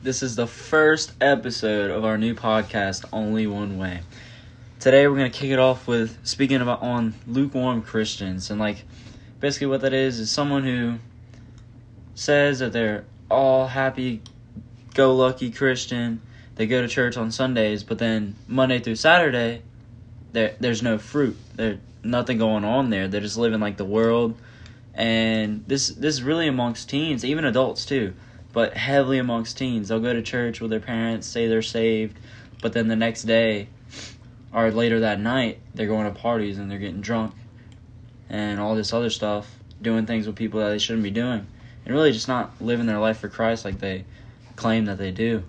This is the first episode of our new podcast, Only One Way. Today we're going to kick it off with speaking about on lukewarm Christians. And basically what that is someone who says that they're all happy-go-lucky Christian. They go to church on Sundays, but then Monday through Saturday, there's no fruit. There's nothing going on there. They're just living the world. And this is really amongst teens, even adults too, but heavily amongst teens. They'll go to church with their parents, say they're saved, but then the next day or later that night, they're going to parties and they're getting drunk and all this other stuff, doing things with people that they shouldn't be doing, and really just not living their life for Christ like they claim that they do.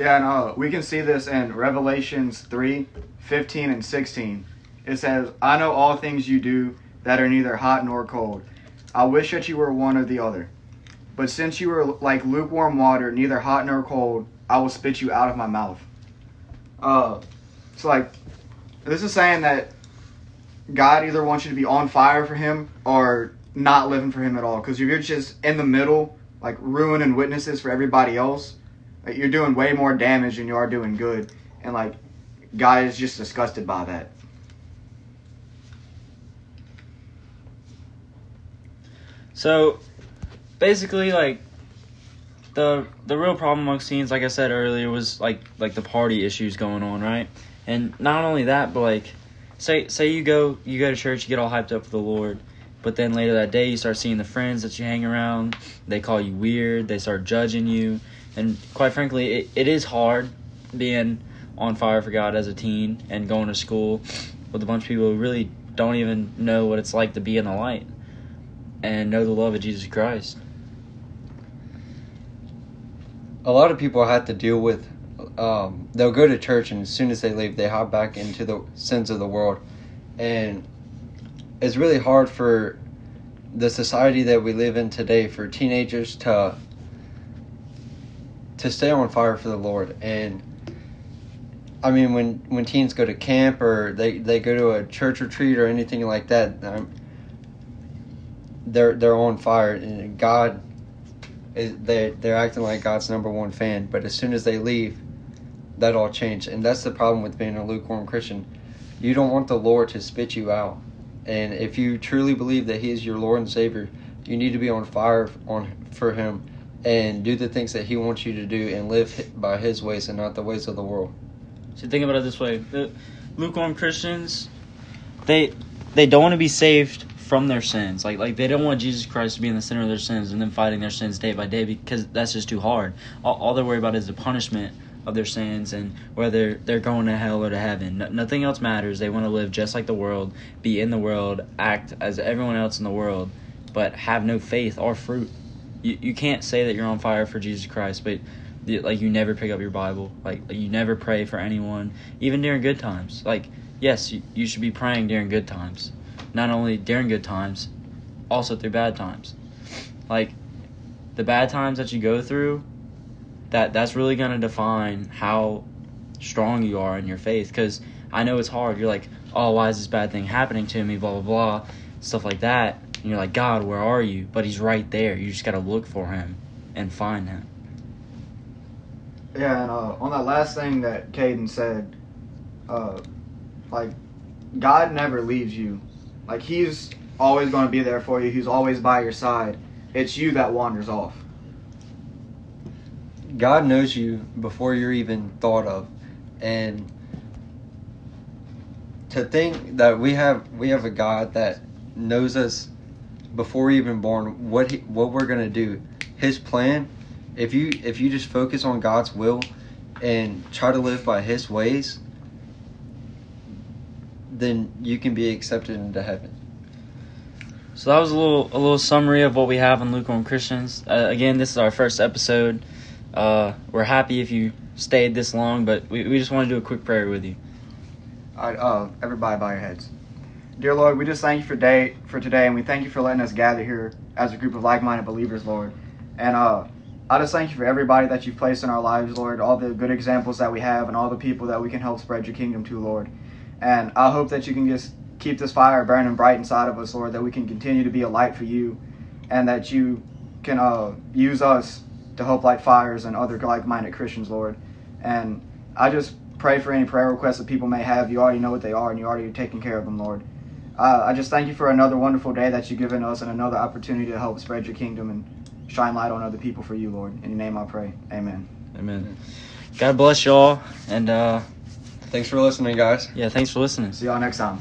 Yeah, and we can see this in Revelations 3:15 and 16. It says, "I know all things you do that are neither hot nor cold. I wish that you were one or the other. But since you are like lukewarm water, neither hot nor cold, I will spit you out of my mouth." This is saying that God either wants you to be on fire for him or not living for him at all. Because if you're just in the middle, ruining witnesses for everybody else, you're doing way more damage than you are doing good. And God is just disgusted by that. So, basically, the real problem amongst teens, like I said earlier, was like the party issues going on, right? And not only that, but say you go to church, you get all hyped up for the Lord, but then later that day you start seeing the friends that you hang around. They call you weird. They start judging you, and quite frankly, it is hard being on fire for God as a teen and going to school with a bunch of people who really don't even know what it's like to be in the light and know the love of Jesus Christ. A lot of people have to deal with, they'll go to church and as soon as they leave, they hop back into the sins of the world. And it's really hard for the society that we live in today for teenagers to stay on fire for the Lord. And I mean, when teens go to camp or they go to a church retreat or anything like that, they're on fire, and God is they're acting like God's number one fan. But as soon as they leave, that all changed, and that's the problem with being a lukewarm Christian. You don't want the Lord to spit you out, and if you truly believe that He is your Lord and Savior, you need to be on fire for Him and do the things that He wants you to do and live by His ways and not the ways of the world. So think about it this way: the lukewarm Christians, they don't want to be saved from their sins. They don't want Jesus Christ to be in the center of their sins and then fighting their sins day by day, because that's just too hard. All they worry about is the punishment of their sins and whether they're going to hell or to heaven. Nothing else matters. They want to live just like the world, be in the world, act as everyone else in the world, but have no faith or fruit. You can't say that you're on fire for Jesus Christ, but you never pick up your Bible, you never pray for anyone, even during good times. Yes, you should be praying during good times. Not only during good times, also through bad times. The bad times that you go through, that's really going to define how strong you are in your faith. Because I know it's hard. You're oh, why is this bad thing happening to me, blah, blah, blah, stuff like that. And you're God, where are you? But He's right there. You just got to look for Him and find Him. Yeah, and on that last thing that Caden said, God never leaves you. He's always going to be there for you. He's always by your side. It's you that wanders off. God knows you before you're even thought of. And to think that we have a God that knows us before we're even born, what we're going to do, His plan, if you just focus on God's will and try to live by His ways, then you can be accepted into heaven. So that was a little summary of what we have on lukewarm Christians. Again, this is our first episode. We're happy if you stayed this long, but we just want to do a quick prayer with you. All right, everybody bow your heads. Dear Lord, we just thank you for today, and we thank you for letting us gather here as a group of like-minded believers, Lord. And I just thank you for everybody that you've placed in our lives, Lord, all the good examples that we have and all the people that we can help spread your kingdom to, Lord. And I hope that you can just keep this fire burning bright inside of us, Lord, that we can continue to be a light for you and that you can use us to Hope Light Fires and other like-minded Christians, Lord. And I just pray for any prayer requests that people may have. You already know what they are, and you already are taking care of them, Lord. I just thank you for another wonderful day that you've given us and another opportunity to help spread your kingdom and shine light on other people for you, Lord. In your name I pray. Amen. Amen. God bless y'all. And thanks for listening, guys. Yeah, thanks for listening. See y'all next time.